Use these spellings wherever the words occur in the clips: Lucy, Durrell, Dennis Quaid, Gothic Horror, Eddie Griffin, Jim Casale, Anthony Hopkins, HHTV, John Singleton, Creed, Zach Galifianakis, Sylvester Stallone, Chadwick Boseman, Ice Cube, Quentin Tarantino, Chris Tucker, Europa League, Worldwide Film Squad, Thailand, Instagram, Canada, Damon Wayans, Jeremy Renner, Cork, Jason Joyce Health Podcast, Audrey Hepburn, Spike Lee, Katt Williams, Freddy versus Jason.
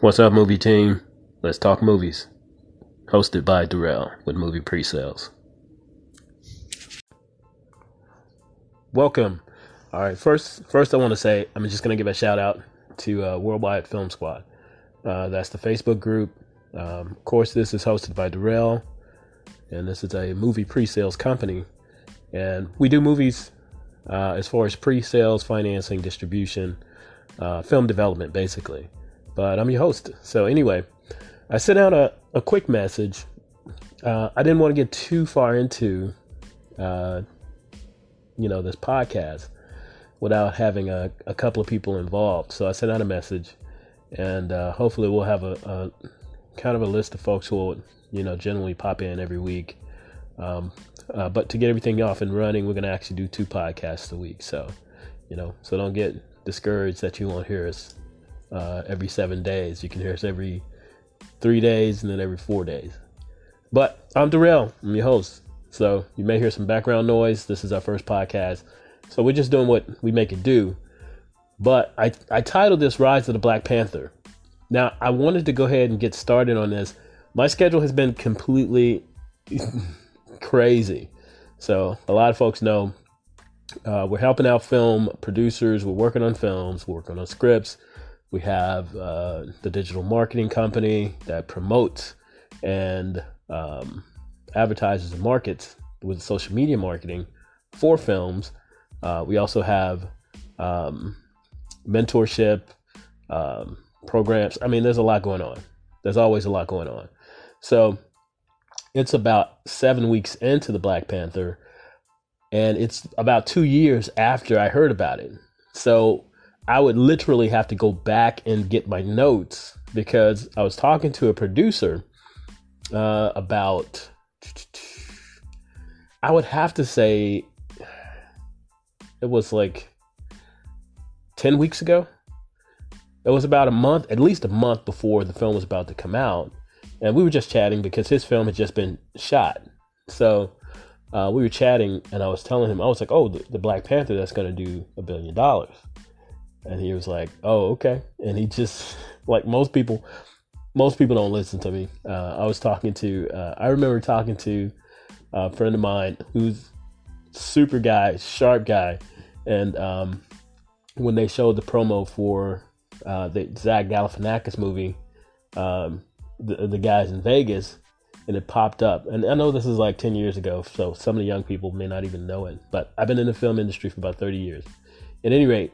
What's up, movie team? Let's talk movies. Hosted by Durrell with Movie Pre-Sales. Welcome. All right, first I want to say I'm just going to give a shout out to Worldwide Film Squad. That's the Facebook group. Of course, this is hosted by Durrell, and this is a movie pre-sales company. And we do movies as far as pre-sales, financing, distribution, film development, basically. But I'm your host. So anyway, I sent out a quick message. I didn't want to get too far into, this podcast without having a couple of people involved. So I sent out a message, and hopefully we'll have a kind of a list of folks who will, generally pop in every week. But to get everything off and running, we're going to actually do 2 podcasts a week. So, so don't get discouraged that you won't hear us every 7 days. You can hear us every 3 days and then every 4 days. But I'm Durrell. I'm your host. So you may hear some background noise. This is our first podcast. So we're just doing what we make it do. But I titled this Rise of the Black Panther. Now, I wanted to go ahead and get started on this. My schedule has been completely crazy. So a lot of folks know we're helping out film producers. We're working on films. We're working on scripts. We have the digital marketing company that promotes and advertises and markets with social media marketing for films. We also have mentorship programs. I mean, there's a lot going on. There's always a lot going on. So it's about 7 weeks into the Black Panther, and it's about 2 years after I heard about it. So I would literally have to go back and get my notes, because I was talking to a producer about, I would have to say it was like 10 weeks ago. It was about at least a month before the film was about to come out. And we were just chatting because his film had just been shot. So we were chatting, and I was telling him, I was like, oh, the Black Panther, that's going to do $1 billion. And he was like, oh, okay. And he just, like most people don't listen to me. I remember talking to a friend of mine who's super guy, sharp guy. And when they showed the promo for the Zach Galifianakis movie, the guys in Vegas, and it popped up. And I know this is like 10 years ago, so some of the young people may not even know it. But I've been in the film industry for about 30 years. At any rate,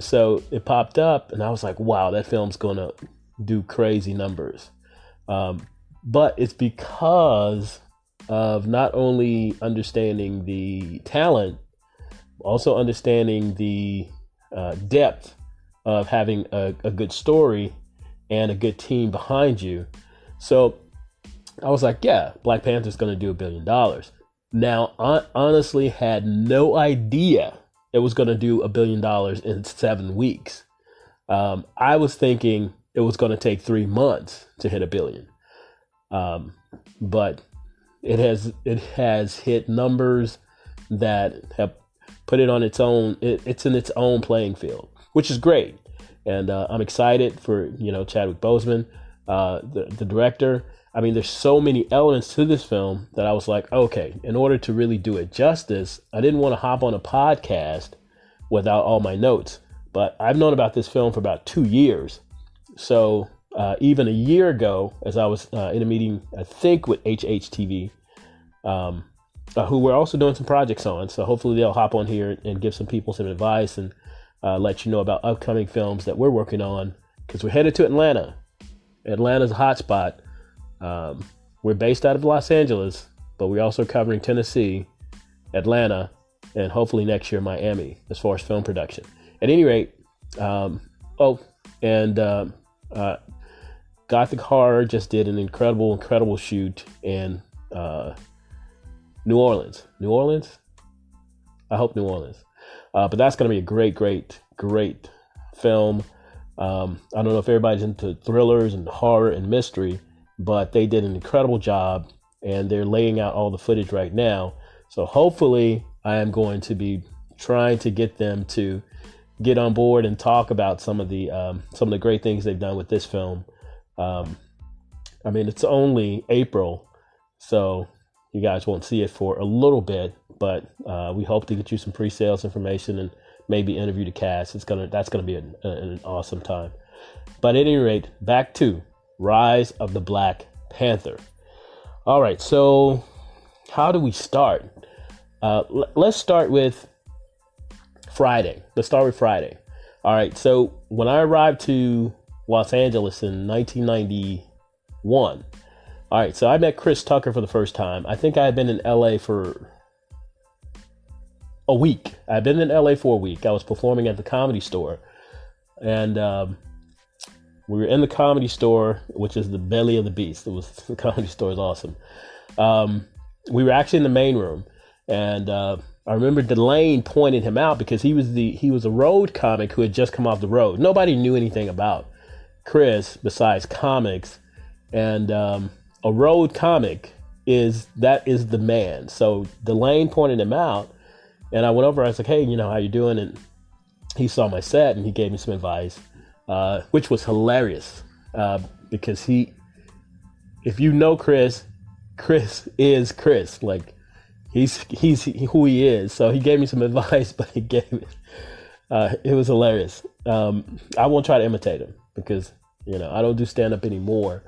so it popped up, and I was like, wow, that film's gonna do crazy numbers. But it's because of not only understanding the talent, also understanding the depth of having a good story and a good team behind you. So I was like, yeah, Black Panther's gonna do $1 billion. Now, I honestly had no idea it was going to do $1 billion in 7 weeks. I was thinking it was going to take 3 months to hit $1 billion. But it has hit numbers that have put it on its own. It's in its own playing field, which is great. And I'm excited for, Chadwick Boseman, the director. I mean, there's so many elements to this film that I was like, okay, in order to really do it justice, I didn't want to hop on a podcast without all my notes. But I've known about this film for about 2 years. So even a year ago, as I was in a meeting, I think with HHTV, who we're also doing some projects on. So hopefully they'll hop on here and give some people some advice and let you know about upcoming films that we're working on, because we're headed to Atlanta. Atlanta's a hot spot. We're based out of Los Angeles, but we're also covering Tennessee, Atlanta, and hopefully next year Miami, as far as film production. At any rate, Gothic Horror just did an incredible shoot in New Orleans. I hope New Orleans. But that's going to be a great film. I don't know if everybody's into thrillers and horror and mystery, but they did an incredible job, and they're laying out all the footage right now. So hopefully I am going to be trying to get them to get on board and talk about some of the great things they've done with this film. I mean, it's only April, so you guys won't see it for a little bit, but we hope to get you some pre-sales information and maybe interview the cast. That's gonna be an awesome time. But at any rate, back to Rise of the Black Panther. All right, so how do we start? Let's start with Friday. All right, so when I arrived to Los Angeles in 1991, all right, so I met Chris Tucker for the first time. I think I had been in LA for a week. I was performing at the Comedy Store, and we were in the Comedy Store, which is the belly of the beast. The Comedy Store is awesome. We were actually in the main room, and I remember Delane pointed him out because he was a road comic who had just come off the road. Nobody knew anything about Chris besides comics, and a road comic is the man. So Delane pointed him out, and I went over. I was like, "Hey, you know, how you doing?" And he saw my set, and he gave me some advice. Which was hilarious, because if you know Chris, Chris is Chris. Like, he's who he is. So he gave me some advice, but he gave it. It was hilarious. I won't try to imitate him because, you know, I don't do stand-up anymore.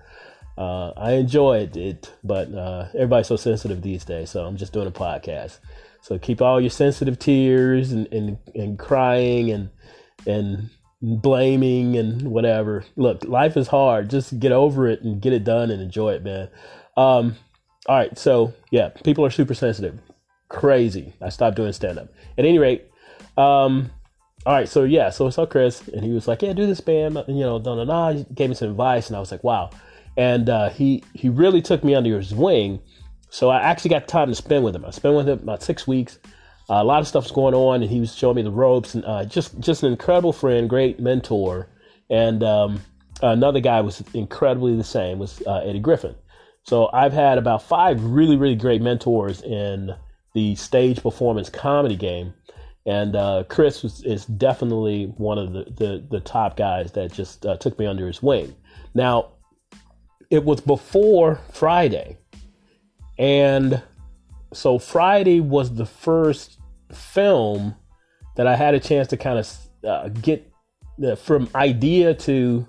I enjoyed it, but everybody's so sensitive these days, so I'm just doing a podcast. So keep all your sensitive tears and crying and blaming and whatever. Look, life is hard. Just get over it and get it done and enjoy it, man. All right. So yeah, people are super sensitive. Crazy. I stopped doing stand-up. At any rate, all right. So yeah, so I saw Chris and he was like, yeah, do this, bam. You know, He gave me some advice and I was like, wow. And he really took me under his wing. So I actually got time to spend with him. I spent with him about 6 weeks. A lot of stuff's going on, and he was showing me the ropes, and just an incredible friend, great mentor. And another guy was incredibly the same, was Eddie Griffin. So I've had about 5 really, really great mentors in the stage performance comedy game, and Chris is definitely one of the top guys that just took me under his wing. Now, it was before Friday, and so Friday was the first film that I had a chance to kind of get from idea to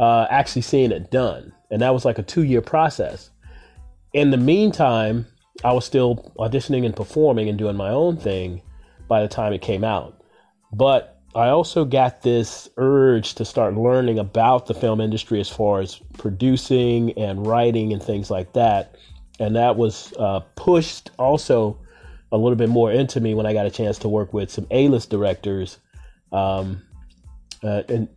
actually seeing it done. And that was like a 2-year process. In the meantime, I was still auditioning and performing and doing my own thing by the time it came out. But I also got this urge to start learning about the film industry as far as producing and writing and things like that. And that was pushed also a little bit more into me when I got a chance to work with some A-list directors,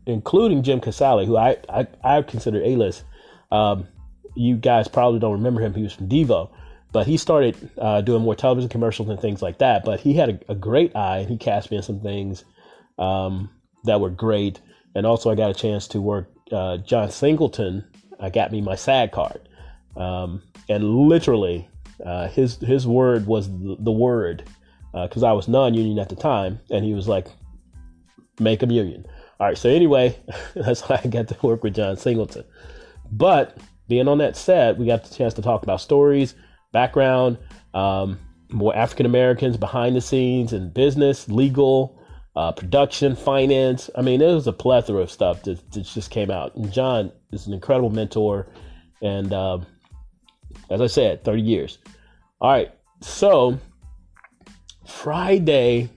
including Jim Casale, who I consider A-list. You guys probably don't remember him. He was from Devo, but he started doing more television commercials and things like that. But he had a great eye, and he cast me in some things that were great. And also I got a chance to work John Singleton. I got me my SAG card. And literally, his word was the word, because I was non-union at the time, and he was like, "Make him union." All right, so anyway, that's how I got to work with John Singleton. But being on that set, we got the chance to talk about stories, background, more African Americans behind the scenes in business, legal, production, finance. I mean, it was a plethora of stuff that just came out. And John is an incredible mentor, and as I said, 30 years. All right. So Friday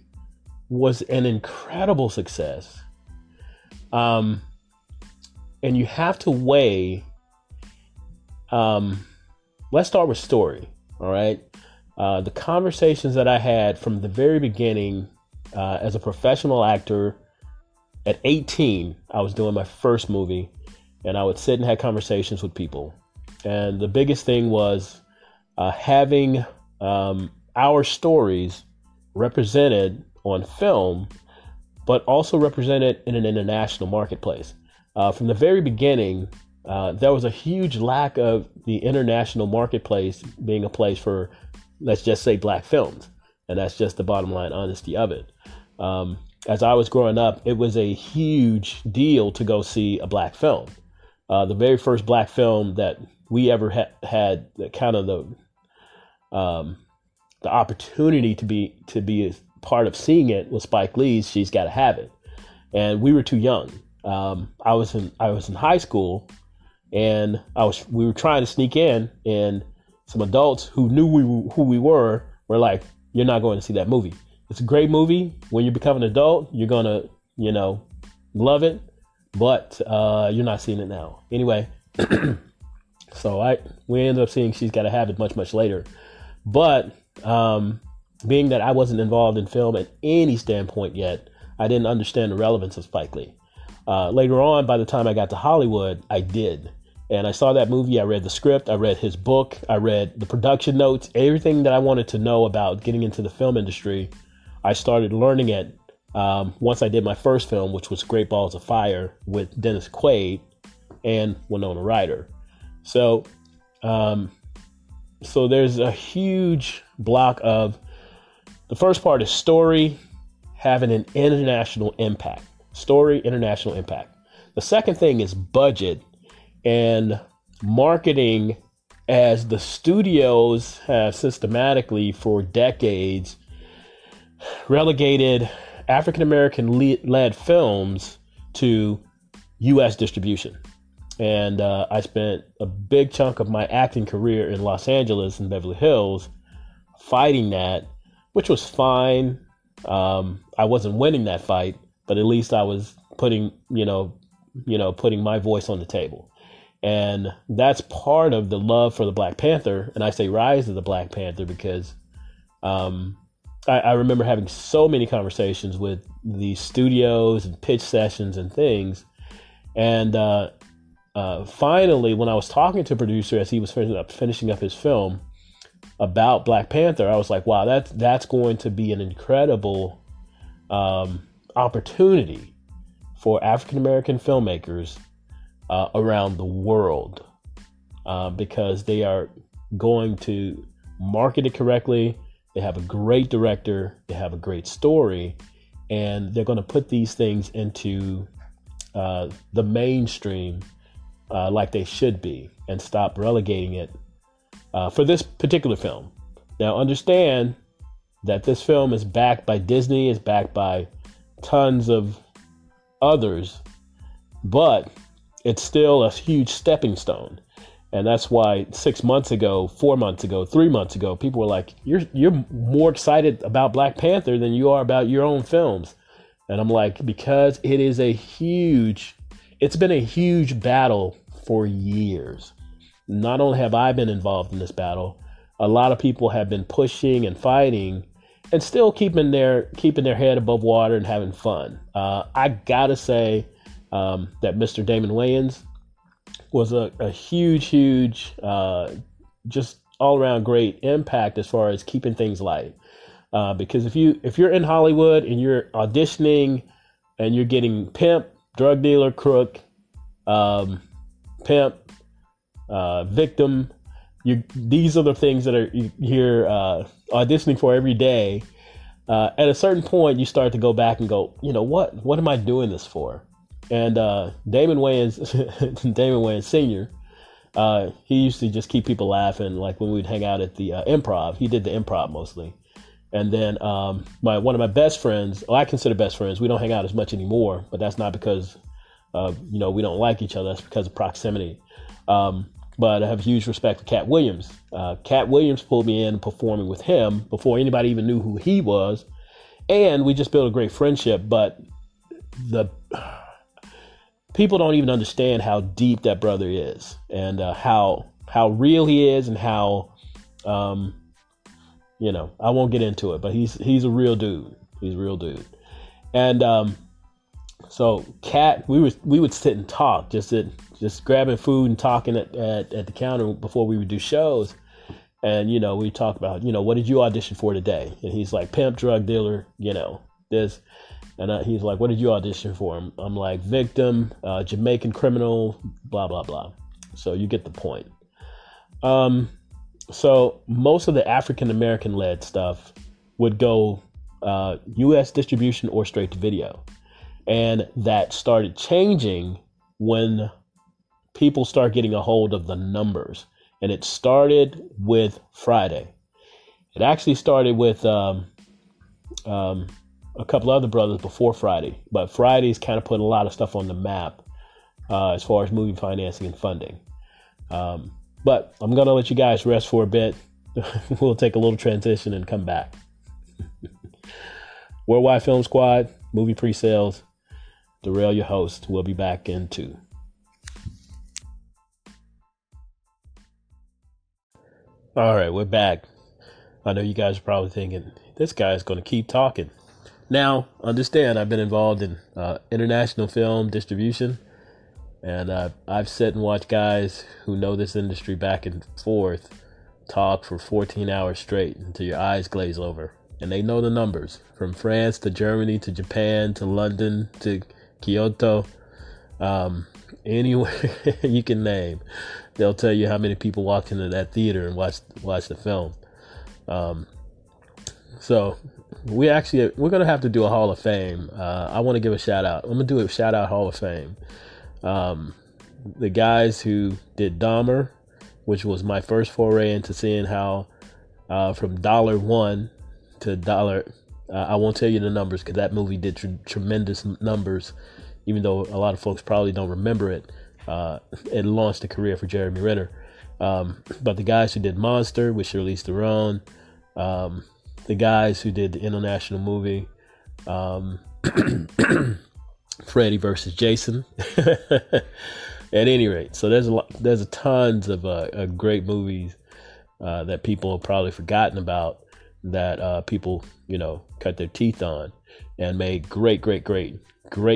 was an incredible success. And you have to weigh, let's start with story. All right. The conversations that I had from the very beginning, as a professional actor at 18, I was doing my first movie, and I would sit and have conversations with people. And the biggest thing was having our stories represented on film, but also represented in an international marketplace. From the very beginning, there was a huge lack of the international marketplace being a place for, let's just say, black films. And that's just the bottom line honesty of it. as I was growing up, it was a huge deal to go see a black film. The very first black film that we ever had kind of the opportunity to be a part of seeing it was Spike Lee's She's Gotta Have It. And we were too young. I was in high school, and we were trying to sneak in, and some adults who knew who we were like, "You're not going to see that movie. It's a great movie. When you become an adult, you're gonna, love it, but you're not seeing it now." Anyway, so we ended up seeing She's Gotta Have It much later. But being that I wasn't involved in film at any standpoint yet, I didn't understand the relevance of Spike Lee. Later on, by the time I got to Hollywood, I did. And I saw that movie, I read the script, I read his book, I read the production notes, everything that I wanted to know about getting into the film industry. I started learning it once I did my first film, which was Great Balls of Fire with Dennis Quaid and Winona Ryder. So there's a huge block of, the first part is story having an international impact. Story, international impact. The second thing is budget and marketing, as the studios have systematically for decades relegated African-American led films to U.S. distribution. And I spent a big chunk of my acting career in Los Angeles and Beverly Hills fighting that, which was fine. I wasn't winning that fight, but at least I was putting my voice on the table. And that's part of the love for the Black Panther. And I say Rise of the Black Panther because I remember having so many conversations with the studios and pitch sessions and things. And finally, when I was talking to a producer as he was finishing up his film about Black Panther, I was like, wow, that's going to be an incredible opportunity for African-American filmmakers around the world because they are going to market it correctly. They have a great director. They have a great story. And they're going to put these things into the mainstream like they should be, and stop relegating it for this particular film. Now, understand that this film is backed by Disney, is backed by tons of others, but it's still a huge stepping stone. And that's why 6 months ago, 4 months ago, 3 months ago, people were like, you're more excited about Black Panther than you are about your own films. And I'm like, because it's been a huge battle for years. Not only have I been involved in this battle, a lot of people have been pushing and fighting and still keeping their head above water and having fun. I gotta say that Mr. Damon Wayans was a huge, just all around great impact as far as keeping things light. Because if you're in Hollywood and you're auditioning and you're getting pimp, drug dealer, crook, pimp, victim, these are the things that you're auditioning for every day. At a certain point, you start to go back and go, what am I doing this for? And Damon Wayans Sr., he used to just keep people laughing. Like when we'd hang out at the improv, he did the improv mostly. And then one of my best friends, I consider best friends, we don't hang out as much anymore, but that's not because, we don't like each other. That's because of proximity. But I have huge respect for Katt Williams. Katt Williams pulled me in performing with him before anybody even knew who he was. And we just built a great friendship. But the people don't even understand how deep that brother is, and how real he is, and how, I won't get into it, but he's a real dude. He's a real dude. And so Katt, we would sit and talk, just grabbing food and talking at the counter before we would do shows. And, we talk about, what did you audition for today? And he's like, pimp, drug dealer, this. And he's like, what did you audition for? I'm like, victim, Jamaican criminal, blah, blah, blah. So you get the point. So most of the African-American led stuff would go U.S. distribution or straight to video. And that started changing when people start getting a hold of the numbers. And it started with Friday. It actually started with a couple other brothers before Friday. But Friday's kind of put a lot of stuff on the map as far as movie financing and funding. But I'm going to let you guys rest for a bit. We'll take a little transition and come back. Worldwide Film Squad, movie pre-sales. Durrell, your host. We'll be back in 2. All right, we're back. I know you guys are probably thinking, this guy's going to keep talking. Now, understand, I've been involved in international film distribution. And I've sat and watched guys who know this industry back and forth talk for 14 hours straight until your eyes glaze over. And they know the numbers, from France to Germany to Japan to London to Kyoto, anywhere you can name. They'll tell you how many people walked into that theater and watched the film. So we're going to have to do a Hall of Fame. I want to give a shout out. I'm going to do a shout out Hall of Fame. The guys who did Dahmer, which was my first foray into seeing how from $1 to $1, I won't tell you the numbers because that movie did tremendous numbers, even though a lot of folks probably don't remember it. It launched a career for Jeremy Renner. But the guys who did Monster with Charlize Theron, the guys who did the international movie, Freddy versus Jason. At any rate, so there's tons of great movies that people have probably forgotten about that people cut their teeth on and made great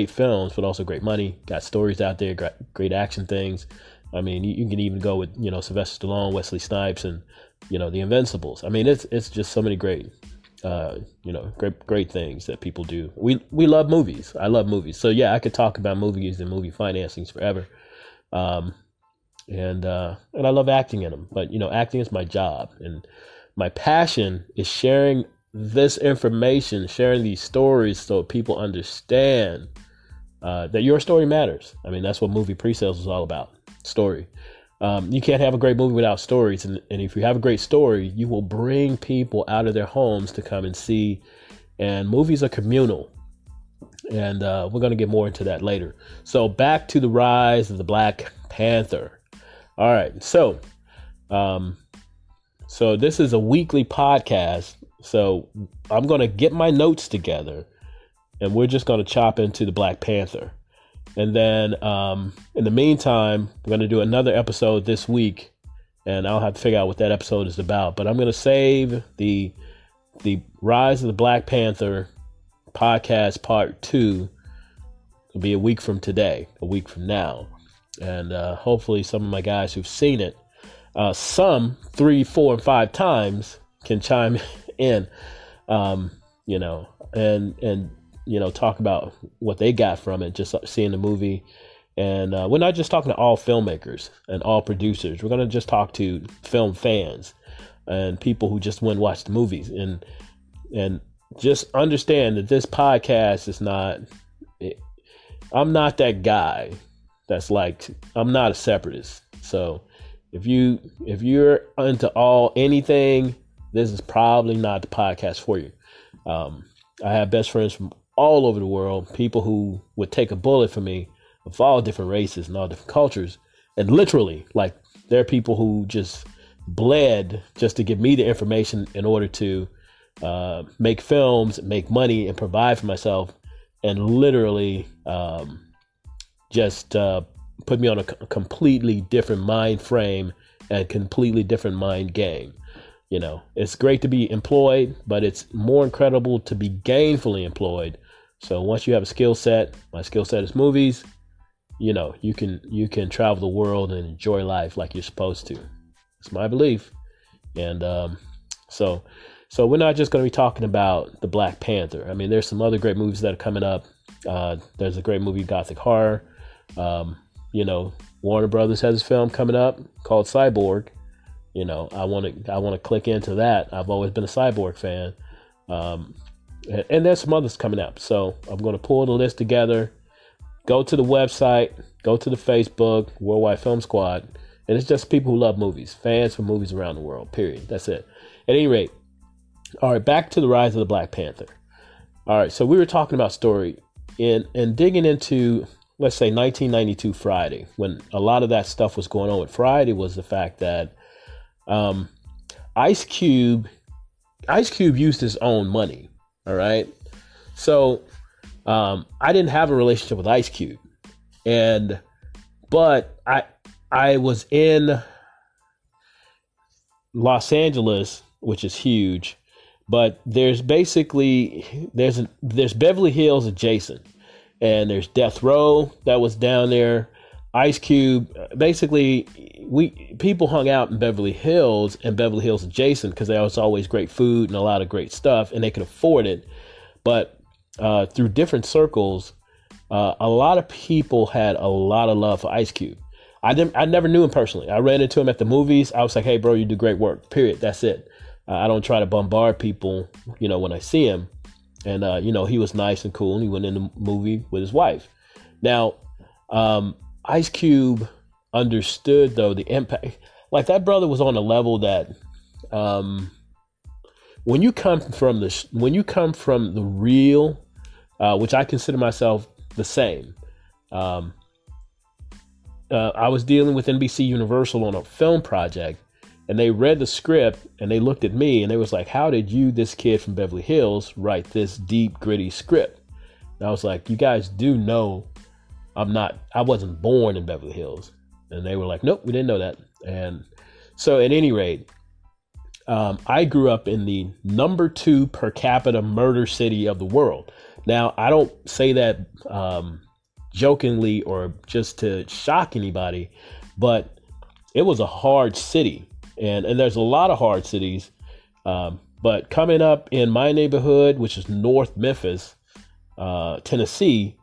films, but also great money. Got stories out there, great action things. I mean, you can even go with Sylvester Stallone, Wesley Snipes, and the Invincibles. I mean, it's just so many great. Great things that people do. We love movies. I love movies. So yeah, I could talk about movies and movie financings forever. And I love acting in them, but acting is my job, and my passion is sharing this information, sharing these stories so people understand, that your story matters. I mean, that's what movie pre-sales is all about. Story. You can't have a great movie without stories. And if you have a great story, you will bring people out of their homes to come and see. And movies are communal. And we're going to get more into that later. So back to the rise of the Black Panther. All right. So this is a weekly podcast. So I'm going to get my notes together. And we're just going to chop into the Black Panther. And then in the meantime, we're going to do another episode this week, and I'll have to figure out what that episode is about. But I'm going to save the Rise of the Black Panther podcast part 2. It'll be a week from today, a week from now. And hopefully some of my guys who've seen it, some 3, 4, and 5 times can chime in, talk about what they got from it, just seeing the movie. And we're not just talking to all filmmakers and all producers. We're going to just talk to film fans and people who just went and watch the movies. And just understand that this podcast is not... I'm not that guy that's like... I'm not a separatist. So if you're into anything, this is probably not the podcast for you. I have best friends from all over the world, people who would take a bullet for me, of all different races and all different cultures. And literally, like, there are people who just bled just to give me the information in order to make films, make money, and provide for myself, and literally just put me on a completely different mind frame and completely different mind game. It's great to be employed, but it's more incredible to be gainfully employed. So once you have a skill set, my skill set is movies. You can travel the world and enjoy life like you're supposed to. It's my belief. And so we're not just going to be talking about the Black Panther. I mean, there's some other great movies that are coming up. There's a great movie, Gothic Horror. Warner Brothers has a film coming up called Cyborg. I want to click into that. I've always been a Cyborg fan. And there's some others coming up. So I'm going to pull the list together, go to the website, go to the Facebook, Worldwide Film Squad. And it's just people who love movies, fans for movies around the world, period. That's it. At any rate, all right, back to the rise of the Black Panther. All right, so we were talking about story and digging into, let's say, 1992 Friday, when a lot of that stuff was going on with Friday, was the fact that Ice Cube used his own money. All right. So I didn't have a relationship with Ice Cube. But I was in Los Angeles, which is huge. But there's Beverly Hills adjacent, and there's Death Row that was down there. Ice Cube, basically, people hung out in Beverly Hills and Beverly Hills adjacent because there was always great food and a lot of great stuff, and they could afford it. But through different circles, a lot of people had a lot of love for Ice Cube. I never knew him personally. I ran into him at the movies. I was like, "Hey, bro, you do great work." Period. That's it. I don't try to bombard people, you know, when I see him. And, you know, he was nice and cool. And he went in the movie with his wife. Now, Ice Cube understood, though, the impact. Like, that brother was on a level that when you come from the real, which I consider myself the same. I was dealing with NBC Universal on a film project. And they read the script and they looked at me and they was like, "How did you, this kid from Beverly Hills, write this deep, gritty script?" And I was like, "You guys do know I wasn't born in Beverly Hills." And they were like, "Nope, we didn't know that." And so at any rate, I grew up in the number 2 per capita murder city of the world. Now, I don't say that jokingly or just to shock anybody, but it was a hard city. And there's a lot of hard cities, but coming up in my neighborhood, which is North Memphis, Tennessee,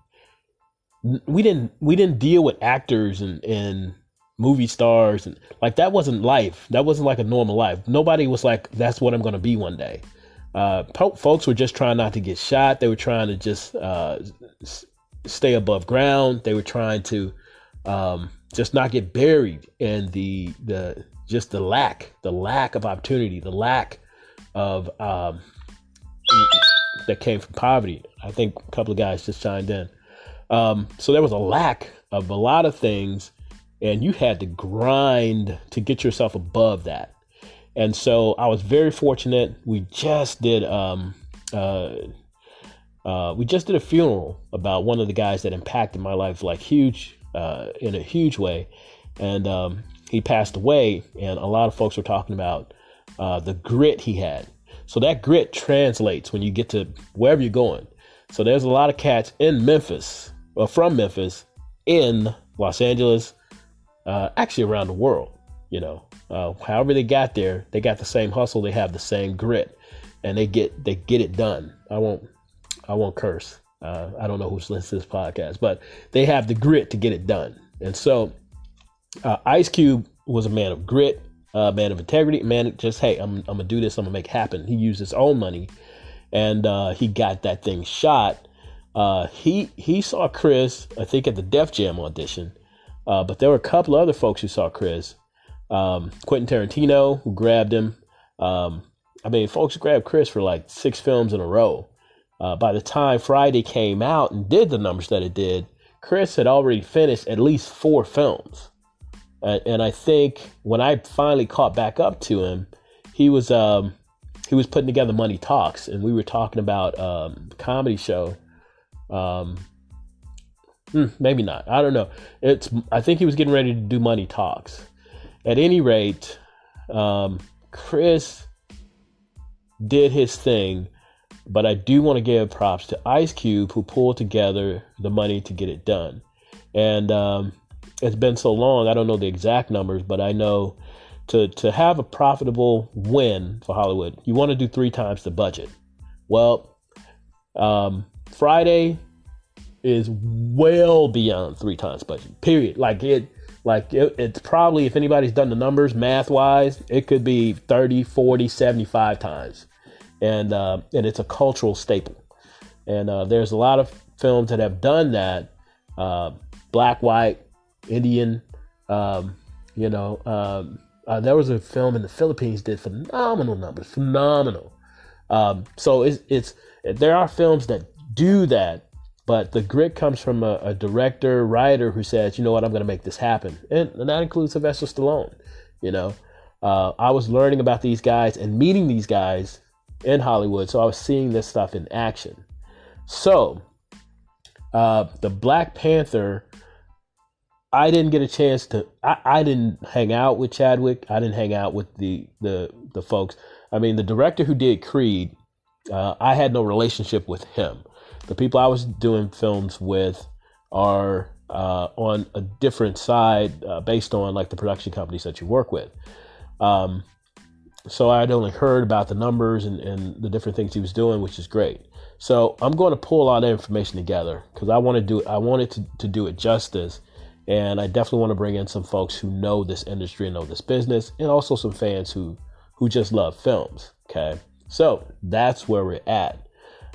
we didn't deal with actors and movie stars, and like that wasn't life. That wasn't like a normal life. Nobody was like, "That's what I'm going to be one day." Folks were just trying not to get shot. They were trying to just stay above ground. They were trying to just not get buried, and just the lack of opportunity, the lack of that came from poverty. I think a couple of guys just chimed in. So there was a lack of a lot of things, and you had to grind to get yourself above that. And so I was very fortunate. We just did a funeral about one of the guys that impacted my life in a huge way, and he passed away, and a lot of folks were talking about the grit he had. So that grit translates when you get to wherever you're going. So there's a lot of cats in Memphis, or from Memphis, in Los Angeles, actually around the world. You know, however they got there, they got the same hustle, they have the same grit, and they get it done. I won't curse. I don't know who's listening to this podcast, but they have the grit to get it done. And so Ice Cube was a man of grit, a man of integrity, man, just, "Hey, I'm going to do this. I'm going to make it happen." He used his own money, and he got that thing shot. He saw Chris, I think, at the Def Jam audition, but there were a couple other folks who saw Chris. Quentin Tarantino, who grabbed him. Folks grabbed Chris for like 6 films in a row. By the time Friday came out and did the numbers that it did, Chris had already finished at least 4 films. And I think when I finally caught back up to him, he was putting together Money Talks, and we were talking about a comedy show. Maybe not. I don't know. I think he was getting ready to do Money Talks. At any rate, Chris did his thing, but I do want to give props to Ice Cube, who pulled together the money to get it done. And it's been so long, I don't know the exact numbers, but I know to have a profitable win for Hollywood, you want to do 3 times the budget. Well, Friday is well beyond 3 times budget, period. It's probably, if anybody's done the numbers math wise, it could be 30, 40, 75 times. and it's a cultural staple. And there's a lot of films that have done that, black, white, Indian, there was a film in the Philippines did phenomenal numbers, phenomenal. So it's there are films that do that, but the grit comes from a director, writer who says, you know what, I'm going to make this happen. And that includes Sylvester Stallone. You know, I was learning about these guys and meeting these guys in Hollywood. So I was seeing this stuff in action. So the Black Panther, I didn't get a chance to, I didn't hang out with Chadwick. I didn't hang out with the folks. I mean, the director who did Creed, I had no relationship with him. The people I was doing films with are on a different side based on like the production companies that you work with. So I'd only heard about the numbers and the different things he was doing, which is great. So I'm going to pull all that information together because I want to do it. I wanted to do it justice. And I definitely want to bring in some folks who know this industry and know this business, and also some fans who just love films. Okay. So that's where we're at.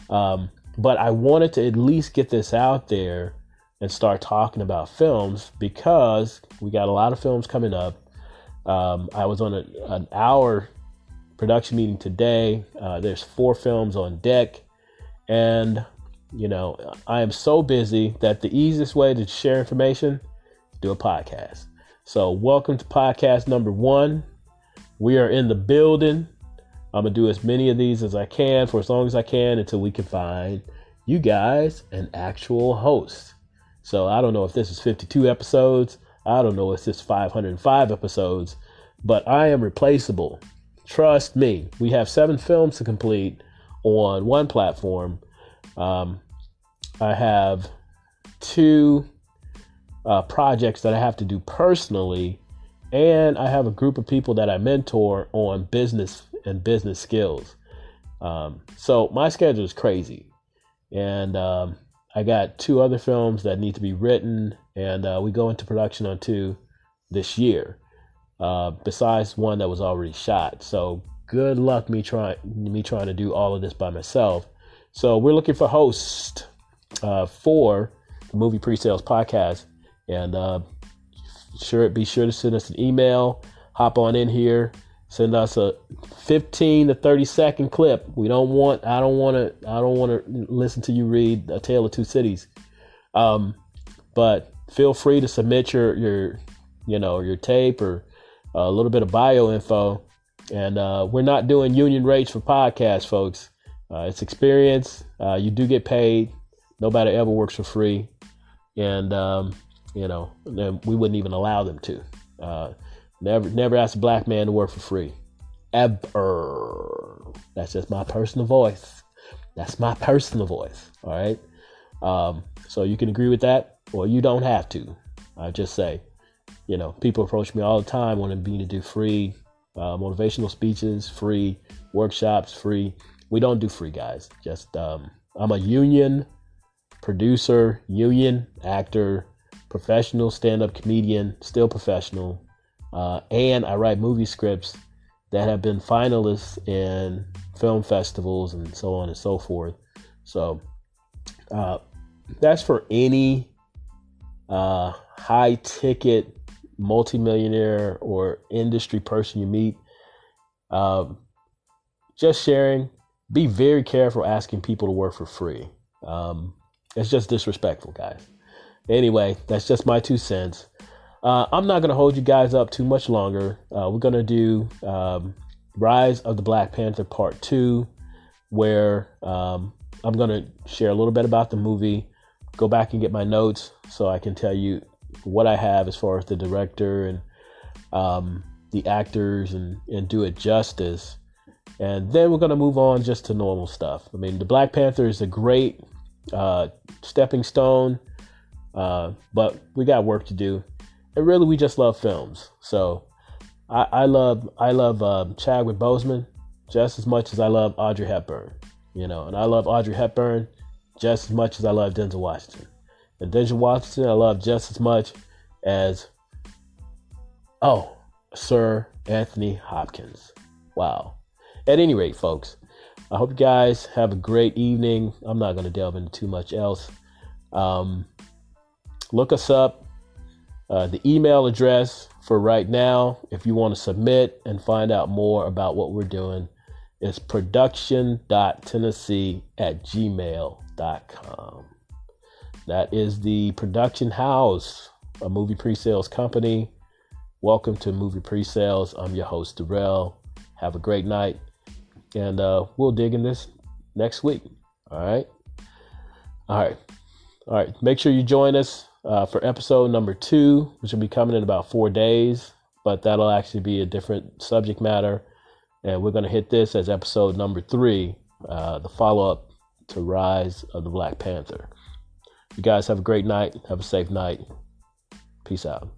But I wanted to at least get this out there and start talking about films because we got a lot of films coming up. I was on an hour production meeting today. There's 4 films on deck, and you know, I am so busy that the easiest way to share information, do a podcast. So welcome to podcast number 1. We are in the building. I'm going to do as many of these as I can for as long as I can until we can find you guys an actual host. So I don't know if this is 52 episodes. I don't know if this is 505 episodes, but I am replaceable. Trust me. We have 7 films to complete on one platform. I have 2 projects that I have to do personally, and I have a group of people that I mentor on business and business skills. So my schedule is crazy, and I got 2 other films that need to be written, and we go into production on 2 this year, besides one that was already shot. So good luck me trying to do all of this by myself. So we're looking for hosts for the Movie Pre-Sales Podcast, and be sure to send us an email. Hop on in here. Send us a 15 to 30-second clip. I don't want to listen to you read A Tale of Two Cities. But feel free to submit your tape or a little bit of bio info. And we're not doing union rates for podcasts, folks. It's experience. You do get paid. Nobody ever works for free. And, we wouldn't even allow them to. Never ask a black man to work for free. Ever. That's just my personal voice. All right. So you can agree with that or you don't have to. I just say, people approach me all the time wanting me to do free motivational speeches, free workshops, free. We don't do free, guys. Just I'm a union producer, union actor, professional stand-up comedian, still professional. And I write movie scripts that have been finalists in film festivals and so on and so forth. So that's for any high-ticket multimillionaire or industry person you meet. Just sharing. Be very careful asking people to work for free. It's just disrespectful, guys. Anyway, that's just my 2 cents. I'm not going to hold you guys up too much longer. We're going to do Rise of the Black Panther Part 2, where I'm going to share a little bit about the movie, go back and get my notes so I can tell you what I have as far as the director and the actors and do it justice. And then we're going to move on just to normal stuff. I mean, the Black Panther is a great stepping stone, but we got work to do. And really, we just love films. So I love Chadwick Boseman just as much as I love Audrey Hepburn, and I love Audrey Hepburn just as much as I love Denzel Washington. And Denzel Washington, I love just as much as, Sir Anthony Hopkins. Wow. At any rate, folks, I hope you guys have a great evening. I'm not going to delve into too much else. Look us up. The email address for right now, if you want to submit and find out more about what we're doing, is production.tennessee@gmail.com. That is the Production House, a movie pre-sales company. Welcome to Movie Pre-Sales. I'm your host, Durrell. Have a great night. And we'll dig in this next week. All right. Make sure you join us for episode number 2, which will be coming in about 4 days. But that'll actually be a different subject matter. And we're going to hit this as episode number 3, the follow-up to Rise of the Black Panther. You guys have a great night. Have a safe night. Peace out.